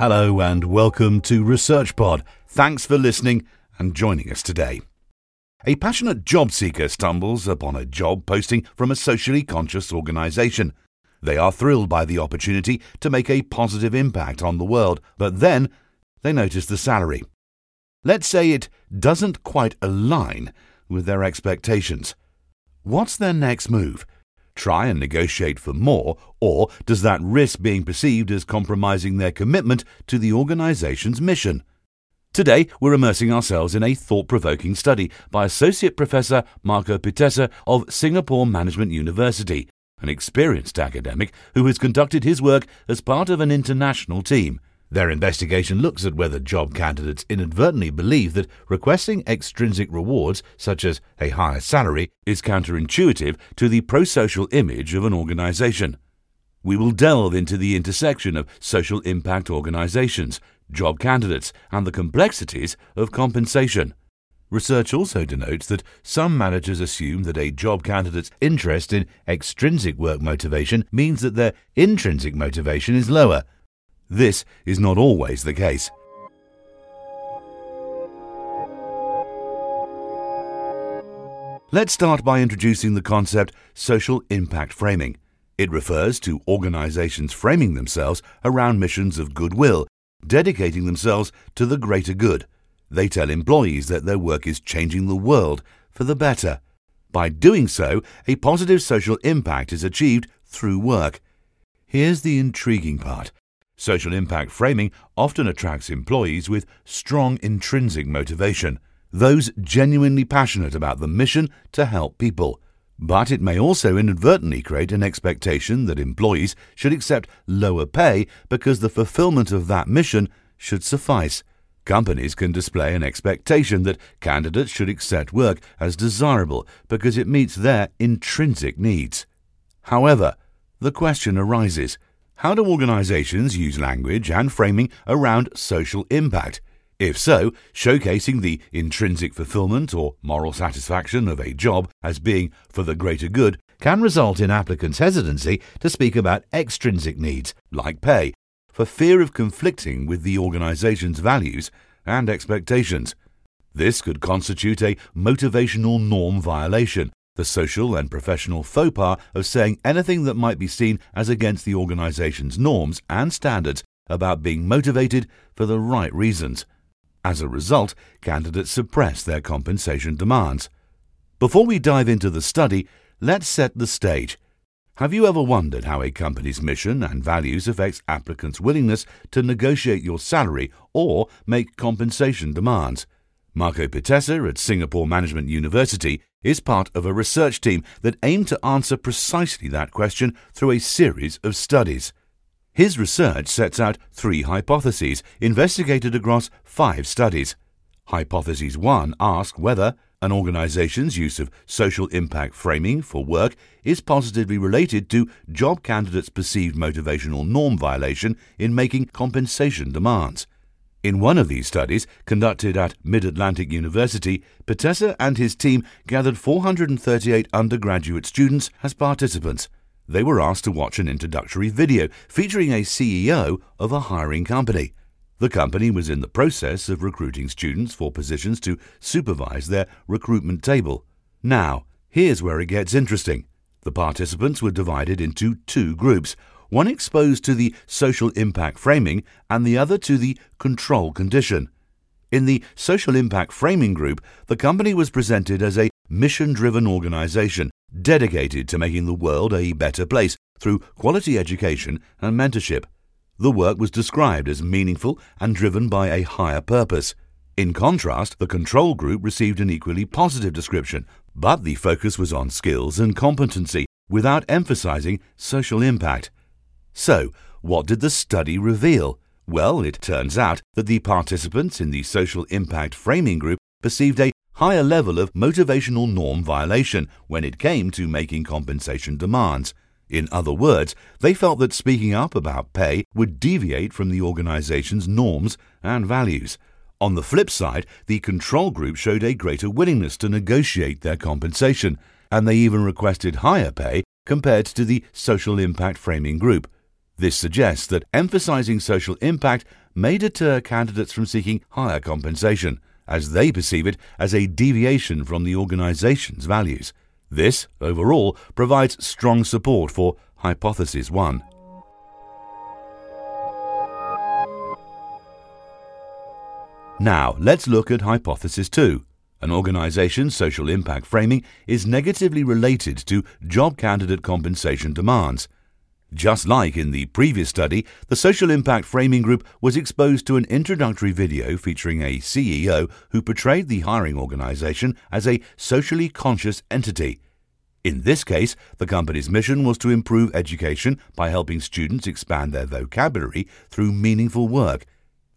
Hello and welcome to ResearchPod. Thanks for listening and joining us today. A passionate job seeker stumbles upon a job posting from a socially conscious organisation. They are thrilled by the opportunity to make a positive impact on the world, but then they notice the salary. Let's say it doesn't quite align with their expectations. What's their next move? Try and negotiate for more, or does that risk being perceived as compromising their commitment to the organisation's mission? Today, we're immersing ourselves in a thought-provoking study by Associate Professor Marko Pitesa of Singapore Management University, an experienced academic who has conducted his work as part of an international team. Their investigation looks at whether job candidates inadvertently believe that requesting extrinsic rewards, such as a higher salary, is counterintuitive to the pro-social image of an organisation. We will delve into the intersection of social impact organisations, job candidates, and the complexities of compensation. Research also denotes that some managers assume that a job candidate's interest in extrinsic work motivation means that their intrinsic motivation is lower. This is not always the case. Let's start by introducing the concept social impact framing. It refers to organizations framing themselves around missions of goodwill, dedicating themselves to the greater good. They tell employees that their work is changing the world for the better. By doing so, a positive social impact is achieved through work. Here's the intriguing part. Social impact framing often attracts employees with strong intrinsic motivation, those genuinely passionate about the mission to help people. But it may also inadvertently create an expectation that employees should accept lower pay because the fulfillment of that mission should suffice. Companies can display an expectation that candidates should accept work as desirable because it meets their intrinsic needs. However, the question arises, how do organizations use language and framing around social impact? If so, showcasing the intrinsic fulfillment or moral satisfaction of a job as being for the greater good can result in applicants' hesitancy to speak about extrinsic needs, like pay, for fear of conflicting with the organization's values and expectations. This could constitute a motivational norm violation, the social and professional faux pas of saying anything that might be seen as against the organization's norms and standards about being motivated for the right reasons. As a result, candidates suppress their compensation demands. Before we dive into the study, let's set the stage. Have you ever wondered how a company's mission and values affects applicants' willingness to negotiate your salary or make compensation demands? Marko Pitesa at Singapore Management University is part of a research team that aimed to answer precisely that question through a series of studies. His research sets out three hypotheses investigated across five studies. Hypothesis 1 asks whether an organization's use of social impact framing for work is positively related to job candidates' perceived motivational norm violation in making compensation demands. In one of these studies, conducted at Mid-Atlantic University, Pitesa and his team gathered 438 undergraduate students as participants. They were asked to watch an introductory video featuring a CEO of a hiring company. The company was in the process of recruiting students for positions to supervise their recruitment table. Now, here's where it gets interesting. The participants were divided into two groups, one exposed to the social impact framing and the other to the control condition. In the social impact framing group, the company was presented as a mission-driven organization dedicated to making the world a better place through quality education and mentorship. The work was described as meaningful and driven by a higher purpose. In contrast, the control group received an equally positive description, but the focus was on skills and competency without emphasizing social impact. So, what did the study reveal? Well, it turns out that the participants in the social impact framing group perceived a higher level of motivational norm violation when it came to making compensation demands. In other words, they felt that speaking up about pay would deviate from the organization's norms and values. On the flip side, the control group showed a greater willingness to negotiate their compensation, and they even requested higher pay compared to the social impact framing group. This suggests that emphasizing social impact may deter candidates from seeking higher compensation, as they perceive it as a deviation from the organization's values. This, overall, provides strong support for Hypothesis 1. Now, let's look at Hypothesis 2. An organization's social impact framing is negatively related to job candidate compensation demands. Just like in the previous study, the social impact framing group was exposed to an introductory video featuring a CEO who portrayed the hiring organization as a socially conscious entity. In this case, the company's mission was to improve education by helping students expand their vocabulary through meaningful work.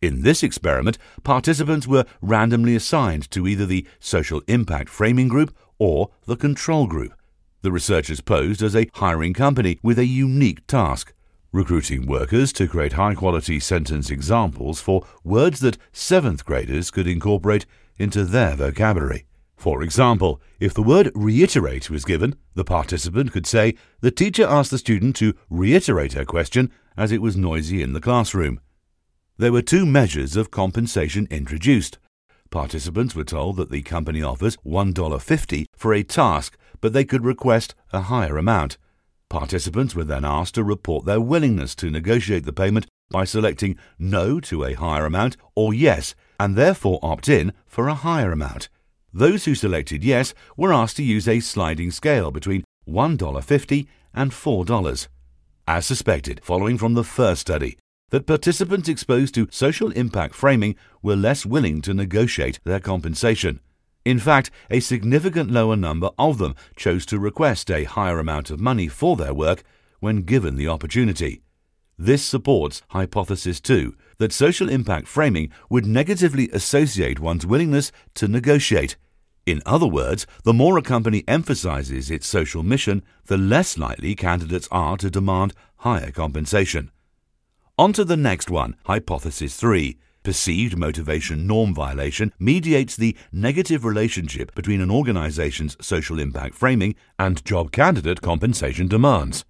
In this experiment, participants were randomly assigned to either the social impact framing group or the control group. The researchers posed as a hiring company with a unique task, recruiting workers to create high-quality sentence examples for words that seventh graders could incorporate into their vocabulary. For example, if the word reiterate was given, the participant could say, "The teacher asked the student to reiterate her question as it was noisy in the classroom." There were two measures of compensation introduced. Participants were told that the company offers $1.50 for a task, but they could request a higher amount. Participants were then asked to report their willingness to negotiate the payment by selecting no to a higher amount or yes, and therefore opt in for a higher amount. Those who selected yes were asked to use a sliding scale between $1.50 and $4. As suspected, following from the first study, that participants exposed to social impact framing were less willing to negotiate their compensation. In fact, a significant lower number of them chose to request a higher amount of money for their work when given the opportunity. This supports Hypothesis 2, that social impact framing would negatively associate one's willingness to negotiate. In other words, the more a company emphasizes its social mission, the less likely candidates are to demand higher compensation. On to the next one, Hypothesis 3. Perceived motivation norm violation mediates the negative relationship between an organization's social impact framing and job candidate compensation demands.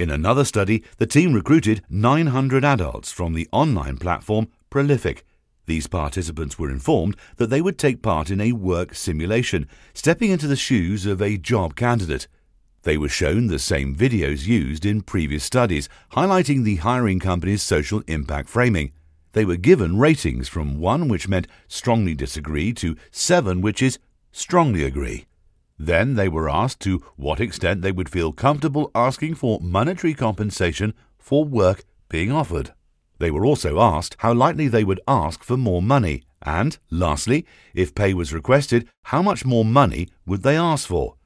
In another study, the team recruited 900 adults from the online platform Prolific. These participants were informed that they would take part in a work simulation, stepping into the shoes of a job candidate. They were shown the same videos used in previous studies, highlighting the hiring company's social impact framing. They were given ratings from 1, which meant strongly disagree, to 7, which is strongly agree. Then they were asked to what extent they would feel comfortable asking for monetary compensation for work being offered. They were also asked how likely they would ask for more money, and, lastly, if pay was requested, how much more money would they ask for.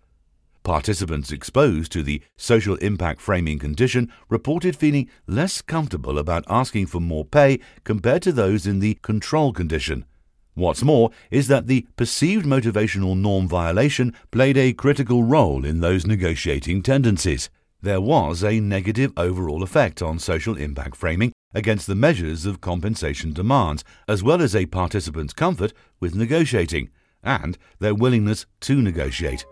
Participants exposed to the social impact framing condition reported feeling less comfortable about asking for more pay compared to those in the control condition. What's more is that the perceived motivational norm violation played a critical role in those negotiating tendencies. There was a negative overall effect on social impact framing against the measures of compensation demands, as well as a participant's comfort with negotiating and their willingness to negotiate.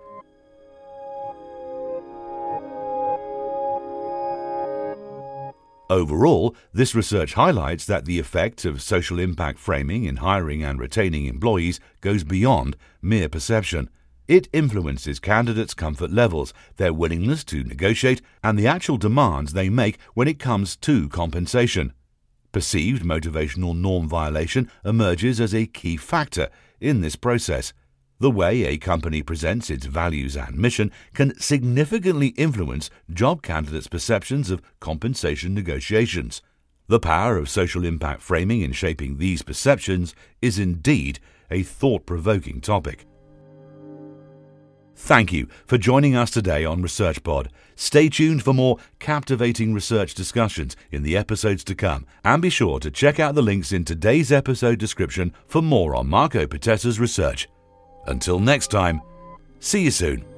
Overall, this research highlights that the effect of social impact framing in hiring and retaining employees goes beyond mere perception. It influences candidates' comfort levels, their willingness to negotiate, and the actual demands they make when it comes to compensation. Perceived motivational norm violation emerges as a key factor in this process. The way a company presents its values and mission can significantly influence job candidates' perceptions of compensation negotiations. The power of social impact framing in shaping these perceptions is indeed a thought-provoking topic. Thank you for joining us today on ResearchPod. Stay tuned for more captivating research discussions in the episodes to come, and be sure to check out the links in today's episode description for more on Marko Pitesa's research. Until next time, see you soon.